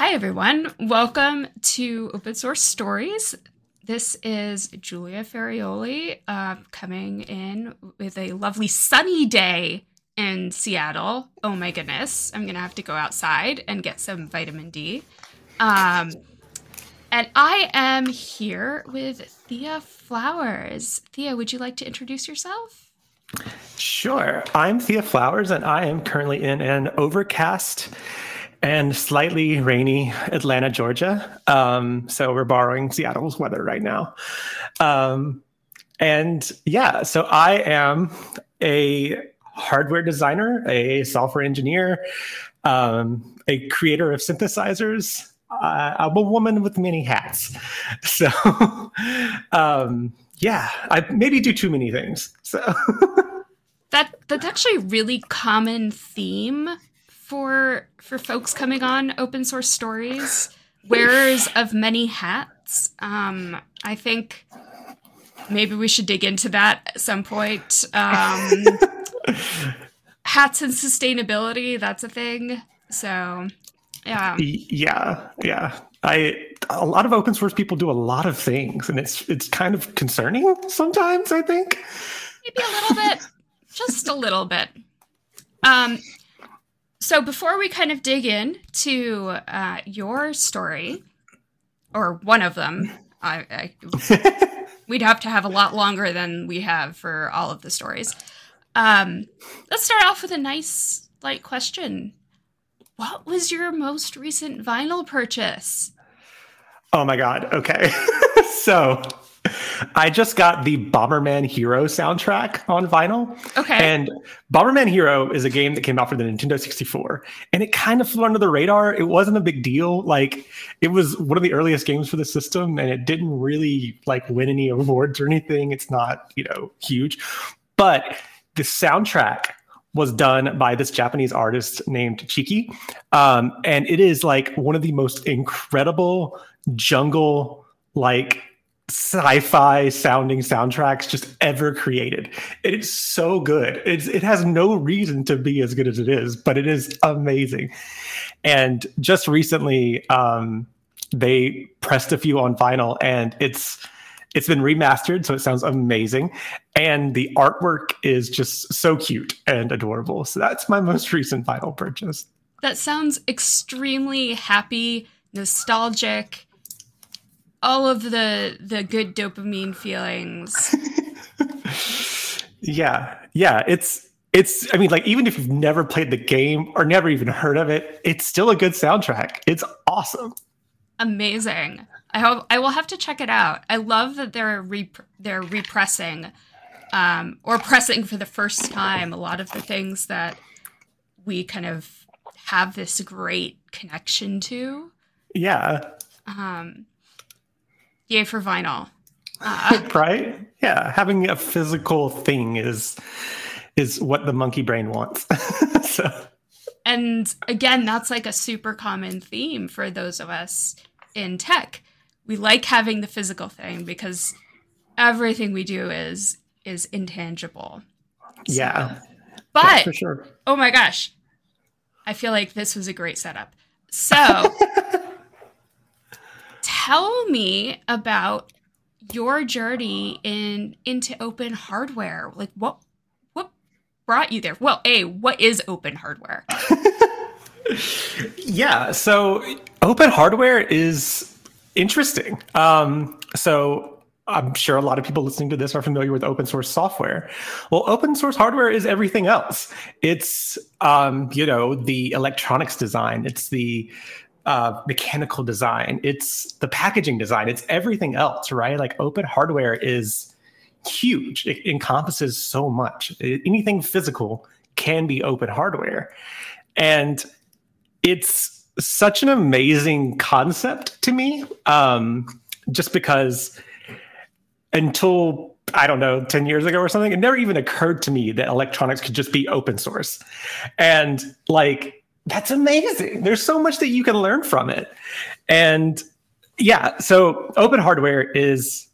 Hi, everyone. Welcome to Open Source Stories. This is Julia Ferrioli coming in with a lovely sunny day in Seattle. Oh, my goodness. I'm going to have to go outside and get some vitamin D. And I am here with Thea Flowers. Thea, would you like to introduce yourself? Sure. I'm Thea Flowers, and I am currently in an overcast and slightly rainy Atlanta, Georgia. So we're borrowing Seattle's weather right now. So I am a hardware designer, a software engineer, a creator of synthesizers. I'm a woman with many hats. So, I maybe do too many things. So that's actually a really common theme for folks coming on Open Source Stories, wearers of many hats. I think maybe we should dig into that at some point. Hats and sustainability, that's a thing. So, yeah. Yeah. A lot of open source people do a lot of things, and it's kind of concerning sometimes, I think. Maybe a little bit. Just a little bit. So before we kind of dig in to your story, or one of them, we'd have to have a lot longer than we have for all of the stories. Let's start off with a nice, light question. What was your most recent vinyl purchase? Oh, my God. Okay. So I just got the Bomberman Hero soundtrack on vinyl. Okay. And Bomberman Hero is a game that came out for the Nintendo 64. And it kind of flew under the radar. It wasn't a big deal. Like, it was one of the earliest games for the system, and it didn't really, win any awards or anything. It's not, huge. But the soundtrack was done by this Japanese artist named Chiki. And it is, one of the most incredible jungle, sci-fi sounding soundtracks just ever created. It's so good. It has no reason to be as good as it is, but it is amazing. And just recently, they pressed a few on vinyl, and it's been remastered, so it sounds amazing. And the artwork is just so cute and adorable. So that's my most recent vinyl purchase. That sounds extremely happy, nostalgic, all of the good dopamine feelings. Yeah. It's, even if you've never played the game or never even heard of it, it's still a good soundtrack. It's awesome. Amazing. I will have to check it out. I love that they're repressing, or pressing for the first time, a lot of the things that we kind of have this great connection to. Yeah. Yay for vinyl. Right? Yeah. Having a physical thing is what the monkey brain wants. So. And again, that's a super common theme for those of us in tech. We like having the physical thing because everything we do is intangible. Yeah. So, but, yeah, for sure. Oh my gosh, I feel like this was a great setup. So tell me about your journey into open hardware. What brought you there? Well, what is open hardware? Yeah, so open hardware is interesting. So I'm sure a lot of people listening to this are familiar with open source software. Well, open source hardware is everything else. It's the electronics design. It's the mechanical design, it's the packaging design, it's everything else, right? Open hardware is huge. It encompasses so much. Anything physical can be open hardware. And it's such an amazing concept to me, just because until, 10 years ago or something, it never even occurred to me that electronics could just be open source. And that's amazing. There's so much that you can learn from it. And so open hardware is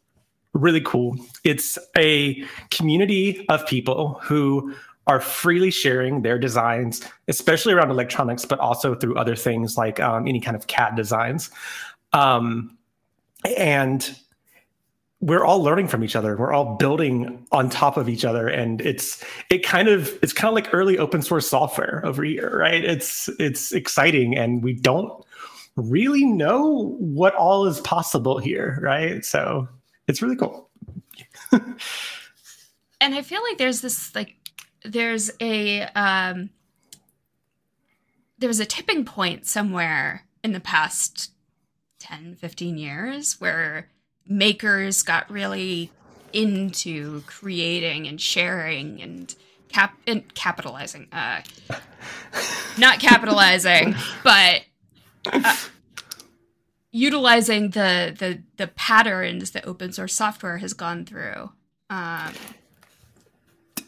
really cool. It's a community of people who are freely sharing their designs, especially around electronics, but also through other things like any kind of CAD designs. And we're all learning from each other. We're all building on top of each other. And it's kind of like early open source software over here, right? It's exciting, and we don't really know what all is possible here, right? So it's really cool. And I feel like there was a tipping point somewhere in the past 10, 15 years where makers got really into creating and sharing and capitalizing. Not capitalizing, but utilizing the patterns that open source software has gone through.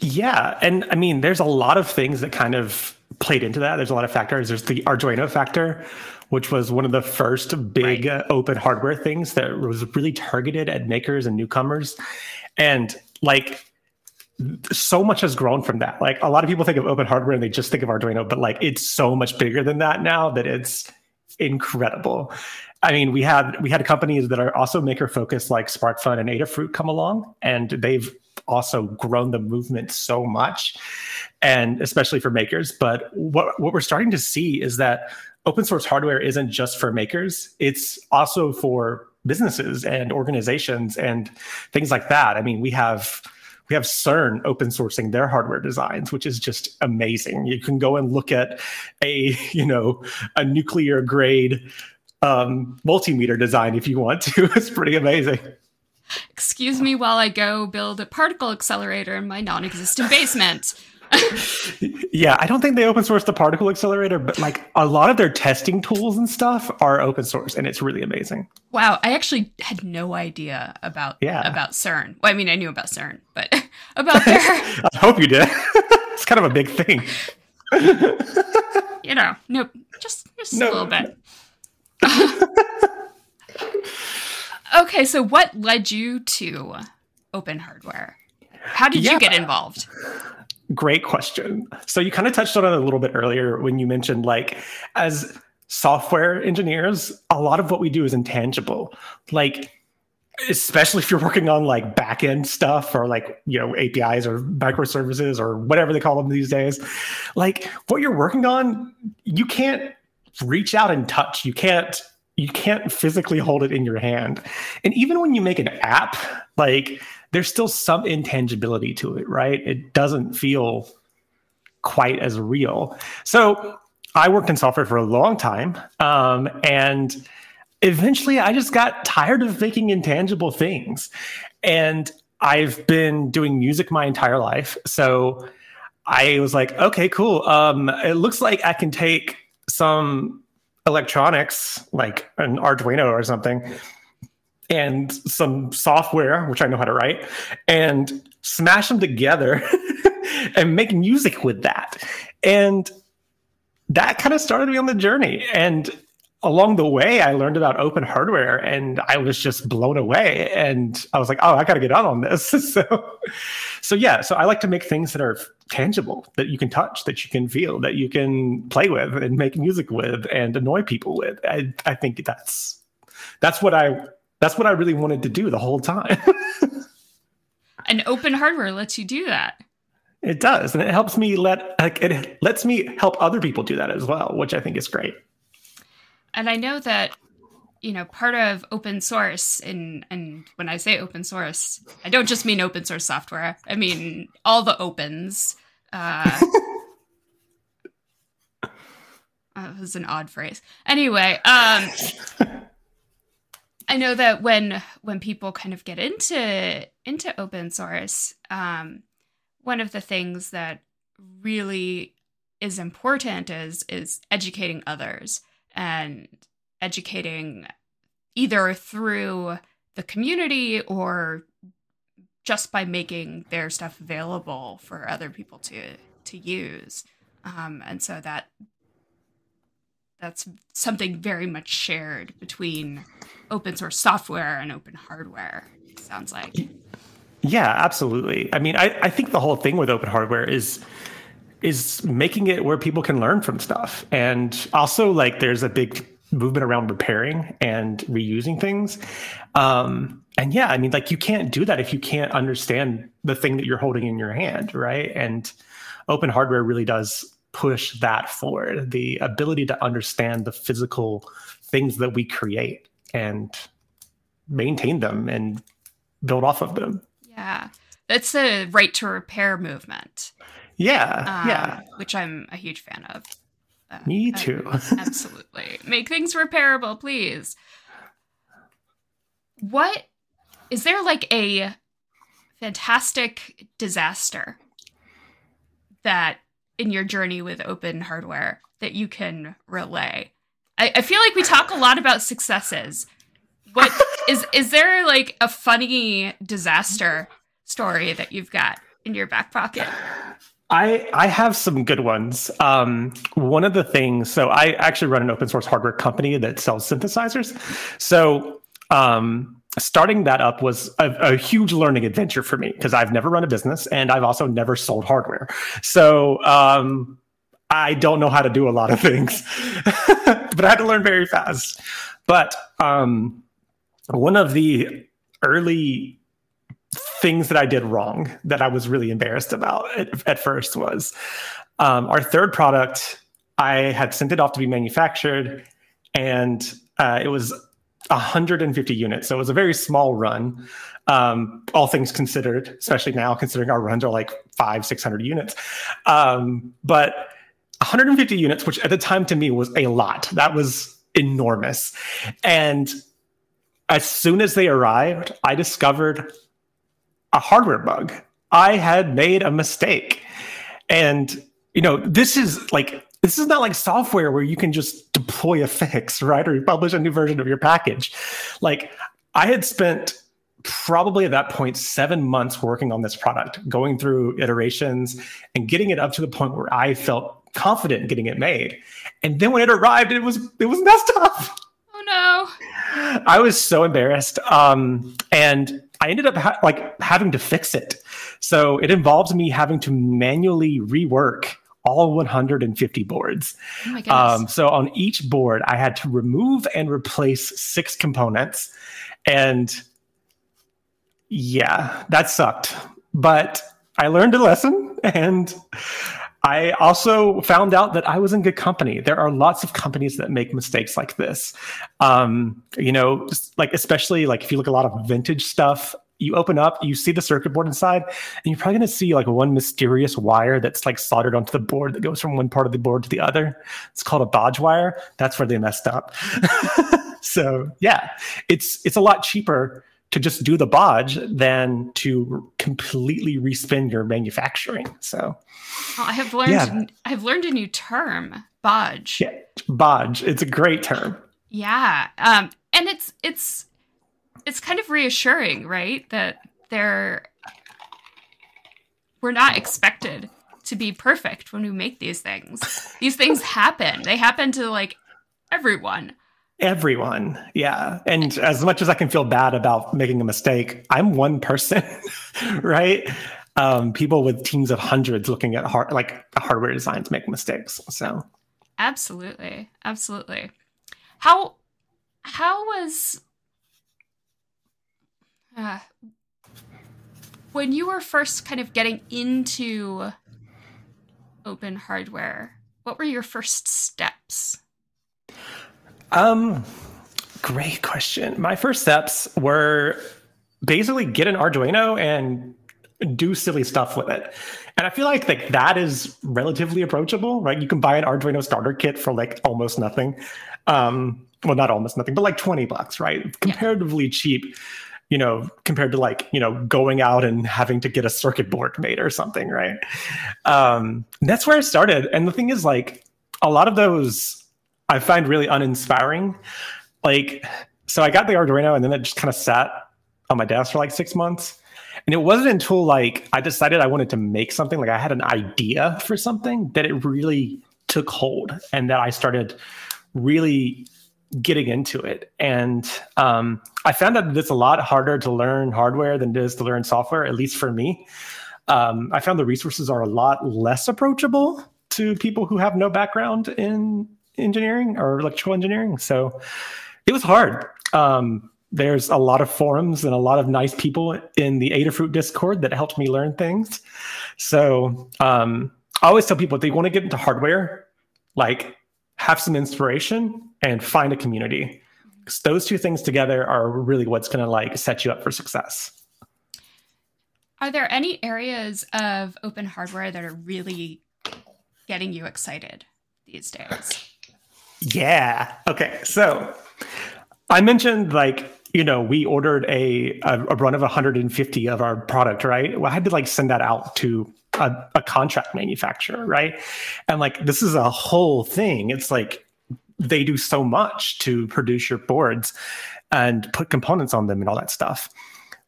Yeah, and I mean, there's a lot of things that kind of played into that. There's a lot of factors. There's the Arduino factor, which was one of the first big open hardware things that was really targeted at makers and newcomers. And like, so much has grown from that. Like, a lot of people think of open hardware and they just think of Arduino, but like, it's so much bigger than that now that it's incredible. I mean, we had companies that are also maker focused like SparkFun and Adafruit come along, and they've also grown the movement so much, and especially for makers. But what we're starting to see is that open source hardware isn't just for makers. It's also for businesses and organizations and things like that. I mean, we have CERN open sourcing their hardware designs, which is just amazing. You can go and look at a nuclear grade multimeter design if you want to. It's pretty amazing. Excuse me while I go build a particle accelerator in my non-existent basement. Yeah, I don't think they open source the particle accelerator, but like, a lot of their testing tools and stuff are open source, and it's really amazing. Wow, I actually had no idea about CERN. Well, I mean, I knew about CERN, but about their... I hope you did. It's kind of a big thing. A little bit. Okay, so what led you to open hardware? How did you get involved? Great question. So you kind of touched on it a little bit earlier when you mentioned, like, as software engineers, a lot of what we do is intangible. Like, especially if you're working on like back-end stuff or like, APIs or microservices or whatever they call them these days, like, what you're working on, you can't reach out and touch. You can't physically hold it in your hand. And even when you make an app, like, there's still some intangibility to it, right? It doesn't feel quite as real. So I worked in software for a long time. And eventually I just got tired of making intangible things. And I've been doing music my entire life. So I was like, okay, cool. It looks like I can take some electronics, like an Arduino or something, and some software, which I know how to write, and smash them together and make music with that. And that kind of started me on the journey. And along the way, I learned about open hardware, and I was just blown away. And I was like, oh, I got to get out on this. So I like to make things that are tangible, that you can touch, that you can feel, that you can play with and make music with and annoy people with. I think that's what I really wanted to do the whole time. And open hardware lets you do that. It does, and it helps me help other people do that as well, which I think is great. And I know that part of open source, and when I say open source, I don't just mean open source software. I mean all the opens. That was an odd phrase. Anyway, I know that when people kind of get into open source, one of the things that really is important is educating others, and educating either through the community or just by making their stuff available for other people to use. And so that's something very much shared between open source software and open hardware, it sounds like. Yeah, absolutely. I mean, I think the whole thing with open hardware is is making it where people can learn from stuff. And also, like, there's a big movement around repairing and reusing things. And yeah, I mean, like, you can't do that if you can't understand the thing that you're holding in your hand, right? And open hardware really does push that forward, the ability to understand the physical things that we create and maintain them and build off of them. Yeah. That's the right to repair movement. Yeah. Yeah. Which I'm a huge fan of. Me too. Absolutely. Make things repairable, please. What is there, like, a fantastic disaster that in your journey with open hardware that you can relay? I feel like we talk a lot about successes. What is there, like, a funny disaster story that you've got in your back pocket? I have some good ones. One of the things, so I actually run an open source hardware company that sells synthesizers. So starting that up was a huge learning adventure for me because I've never run a business and I've also never sold hardware. So I don't know how to do a lot of things, but I had to learn very fast. But one of the early things that I did wrong that I was really embarrassed about at first was our third product. I had sent it off to be manufactured, and it was 150 units. So it was a very small run, all things considered, especially now considering our runs are like 500-600 units. But 150 units, which at the time to me was a lot. That was enormous. And as soon as they arrived, I discovered a hardware bug. I had made a mistake. And, you know, this is not like software where you can just deploy a fix, right? Or you publish a new version of your package. Like, I had spent probably at that point 7 months working on this product, going through iterations and getting it up to the point where I felt confident in getting it made. And then when it arrived, it was messed up. Oh no. I was so embarrassed. And I ended up having to fix it. So it involves me having to manually rework all 150 boards. Oh my goodness. So on each board, I had to remove and replace 6 components. And yeah, that sucked. But I learned a lesson, and I also found out that I was in good company. There are lots of companies that make mistakes like this. You know, like, especially like if you look at a lot of vintage stuff, you open up, you see the circuit board inside, and you're probably going to see like one mysterious wire that's like soldered onto the board that goes from one part of the board to the other. It's called a bodge wire. That's where they messed up. So yeah, it's a lot cheaper to just do the bodge than to completely respin your manufacturing. So, well, I have learned. Yeah. I've learned a new term, bodge. Yeah, bodge. It's a great term. Yeah, and it's kind of reassuring, right? That we're not expected to be perfect when we make these things. These things happen. They happen to like everyone. Everyone. Yeah. And as much as I can feel bad about making a mistake, I'm one person, right? People with teams of hundreds looking at hardware designs make mistakes. So absolutely. Absolutely. How was, when you were first kind of getting into open hardware, what were your first steps? Great question. My first steps were basically get an Arduino and do silly stuff with it. And I feel like that is relatively approachable, right? You can buy an Arduino starter kit for like almost nothing. Well, not almost nothing, but like $20, right? Comparatively cheap, you know, compared to like, you know, going out and having to get a circuit board made or something, right? That's where I started. And the thing is, like, a lot of those I find really uninspiring. Like, so I got the Arduino and then it just kind of sat on my desk for like 6 months. And it wasn't until like I decided I wanted to make something, like I had an idea for something, that it really took hold and that I started really getting into it. And I found out that it's a lot harder to learn hardware than it is to learn software, at least for me. I found the resources are a lot less approachable to people who have no background in engineering or electrical engineering. So it was hard. There's a lot of forums and a lot of nice people in the Adafruit Discord that helped me learn things. So I always tell people, if they want to get into hardware, like, have some inspiration and find a community. Because those two things together are really what's going to, like, set you up for success. Are there any areas of open hardware that are really getting you excited these days? Yeah. Okay. So I mentioned, like, you know, we ordered a run of 150 of our product, right? Well, I had to, like, send that out to a contract manufacturer, right? And, like, this is a whole thing. It's like they do so much to produce your boards and put components on them and all that stuff.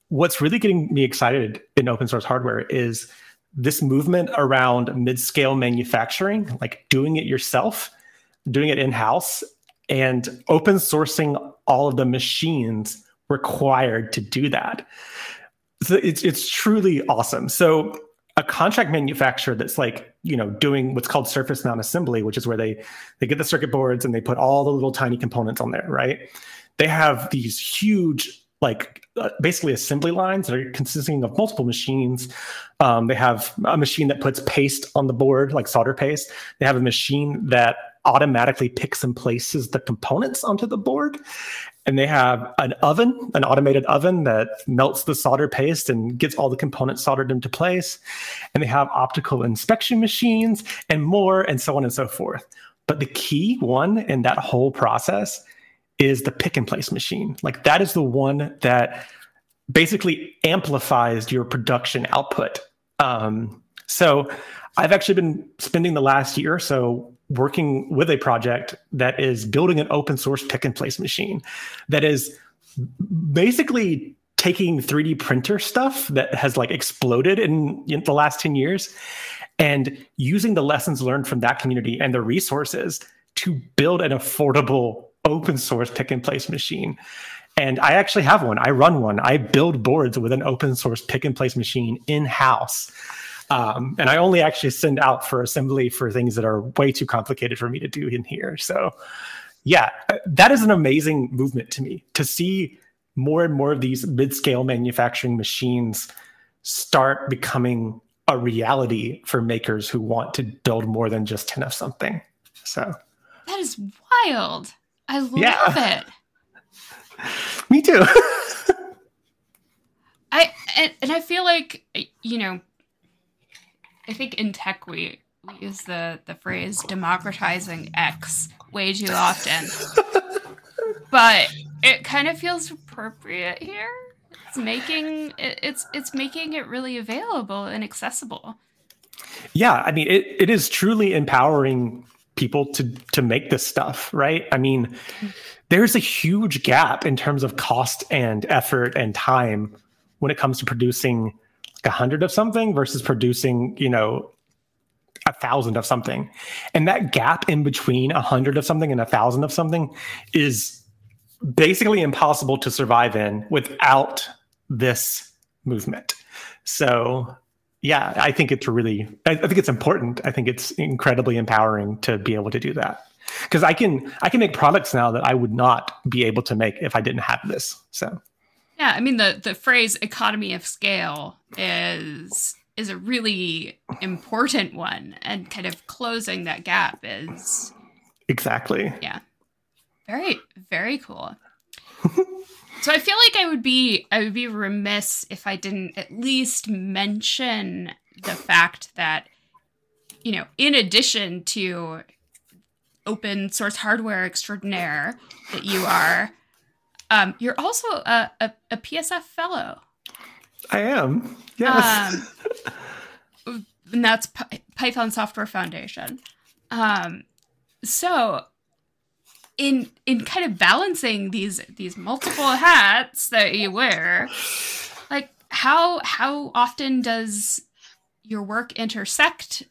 What's really getting me excited in open source hardware is this movement around mid-scale manufacturing, like doing it yourself, doing it in-house, and open sourcing all of the machines required to do that. So it's truly awesome. So a contract manufacturer that's, like, you know, doing what's called surface mount assembly, which is where they get the circuit boards and they put all the little tiny components on there, right? They have these huge, like, basically assembly lines that are consisting of multiple machines. They have a machine that puts paste on the board, like solder paste. They have a machine that automatically picks and places the components onto the board. And they have an oven, an automated oven that melts the solder paste and gets all the components soldered into place. And they have optical inspection machines and more, and so on and so forth. But the key one in that whole process is the pick and place machine. Like, that is the one that basically amplifies your production output. So I've actually been spending the last year or so working with a project that is building an open source pick and place machine that is basically taking 3D printer stuff that has, like, exploded in the last 10 years and using the lessons learned from that community and the resources to build an affordable open source pick and place machine. And I actually have one. I run one. I build boards with an open source pick and place machine in-house. And I only actually send out for assembly for things that are way too complicated for me to do in here. So yeah, that is an amazing movement to me, to see more and more of these mid-scale manufacturing machines start becoming a reality for makers who want to build more than just 10 of something. So that is wild. I love it. Me too. And I feel like, you know, I think in tech we use the phrase democratizing X way too often. But it kind of feels appropriate here. It's making it really available and accessible. Yeah, I mean, it is truly empowering people to make this stuff, right? I mean, there's a huge gap in terms of cost and effort and time when it comes to producing 100 of something versus producing, you know, 1,000 of something. And that gap in between 100 of something and 1,000 of something is basically impossible to survive in without this movement. So yeah, I think it's really, I think it's important. I think it's incredibly empowering to be able to do that. Because I can make products now that I would not be able to make if I didn't have this. So yeah, I mean, the phrase economy of scale is a really important one, and kind of closing that gap is... Exactly. Yeah. Very, very cool. So I feel like I would be remiss if I didn't at least mention the fact that, you know, in addition to open source hardware extraordinaire that you are, you're also a PSF fellow. I am, yes. And that's Python Software Foundation. So in kind of balancing these multiple hats that you wear, like, how often does your work intersect?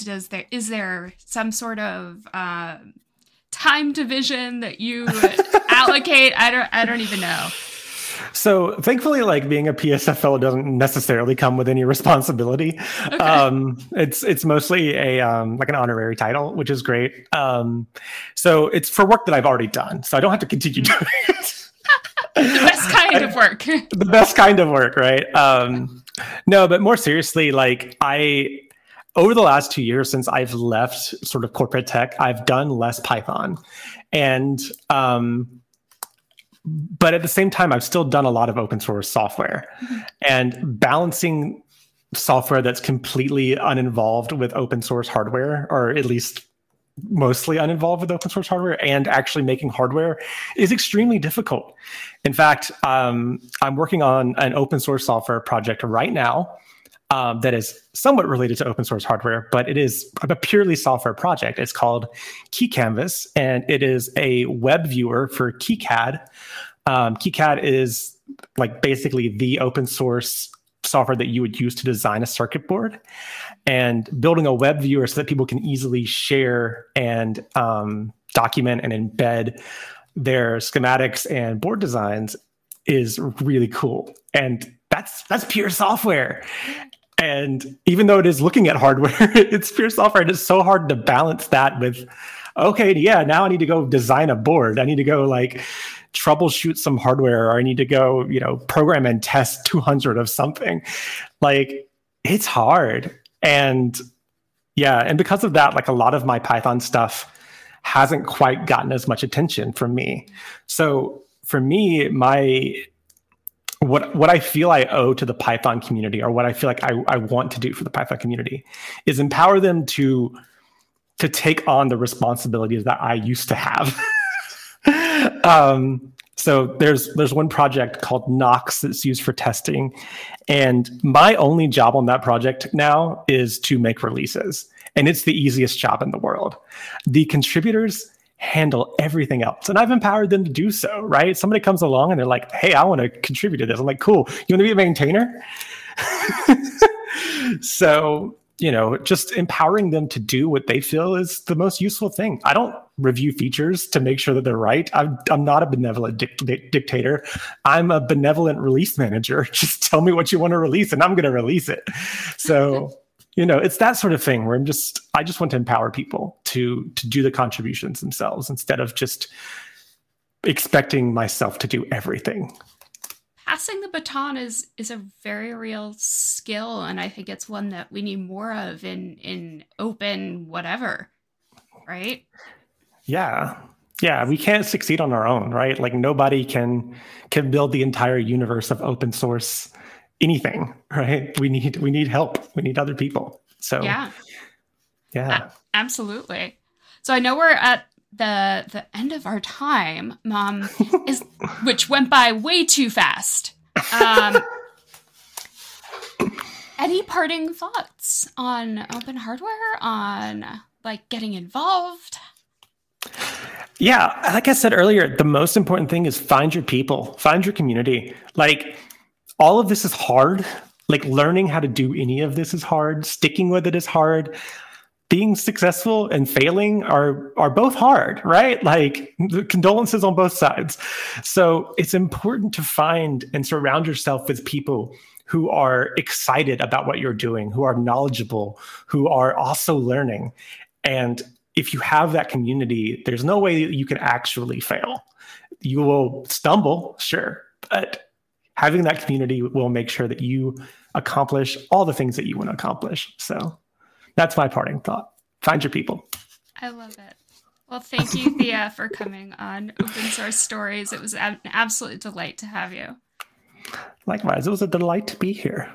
Is there some sort of time division that you allocate? I don't even know. So thankfully, like, being a PSF fellow doesn't necessarily come with any responsibility. Okay. It's mostly a like an honorary title, which is great. So it's for work that I've already done, so I don't have to continue doing it. The best kind of work. The best kind of work, right? No, but more seriously, like, over the last 2 years since I've left sort of corporate tech, I've done less Python. And, but at the same time, I've still done a lot of open source software. Mm-hmm. And balancing software that's completely uninvolved with open source hardware, or at least mostly uninvolved with open source hardware, and actually making hardware is extremely difficult. In fact, I'm working on an open source software project right now that is somewhat related to open source hardware, but it is a purely software project. It's called KiCanvas, and it is a web viewer for KiCad. KiCad is like basically the open source software that you would use to design a circuit board, and building a web viewer so that people can easily share and document and embed their schematics and board designs is really cool. And that's pure software. And even though it is looking at hardware, it's pure software. And it's so hard to balance that with, okay, yeah, now I need to go design a board. I need to go like troubleshoot some hardware, or I need to go, you know, program and test 200 of something. Like, it's hard. And yeah, and because of that, like, a lot of my Python stuff hasn't quite gotten as much attention from me. So for me, what I feel I owe to the Python community, or what I feel like I want to do for the Python community, is empower them to take on the responsibilities that I used to have. So there's one project called Nox that's used for testing, and my only job on that project now is to make releases, and it's the easiest job in the world. The contributors handle everything else, and I've empowered them to do so, right? Somebody comes along and they're like, hey, I want to contribute to this. I'm like, cool, you want to be a maintainer? So, you know, just empowering them to do what they feel is the most useful thing. I don't review features to make sure that they're right. I'm not a benevolent dictator. I'm a benevolent release manager. Just tell me what you want to release and I'm going to release it. So, you know, it's that sort of thing where I just want to empower people to do the contributions themselves instead of just expecting myself to do everything. Passing the baton is a very real skill, and I think it's one that we need more of in open whatever, right? Yeah, we can't succeed on our own, right? Like, nobody can build the entire universe of open source anything, right? We need help. We need other people. So yeah, absolutely. So I know we're at the end of our time, Mom, which went by way too fast. Any parting thoughts on open hardware, on like getting involved? Yeah, like I said earlier, the most important thing is find your people, find your community. Like, all of this is hard. Like, learning how to do any of this is hard. Sticking with it is hard. Being successful and failing are both hard, right? Like, the condolences on both sides. So it's important to find and surround yourself with people who are excited about what you're doing, who are knowledgeable, who are also learning. And if you have that community, there's no way that you can actually fail. You will stumble, sure, but having that community will make sure that you accomplish all the things that you want to accomplish. So that's my parting thought. Find your people. I love it. Well, thank you, Thea, for coming on Open Source Stories. It was an absolute delight to have you. Likewise, it was a delight to be here.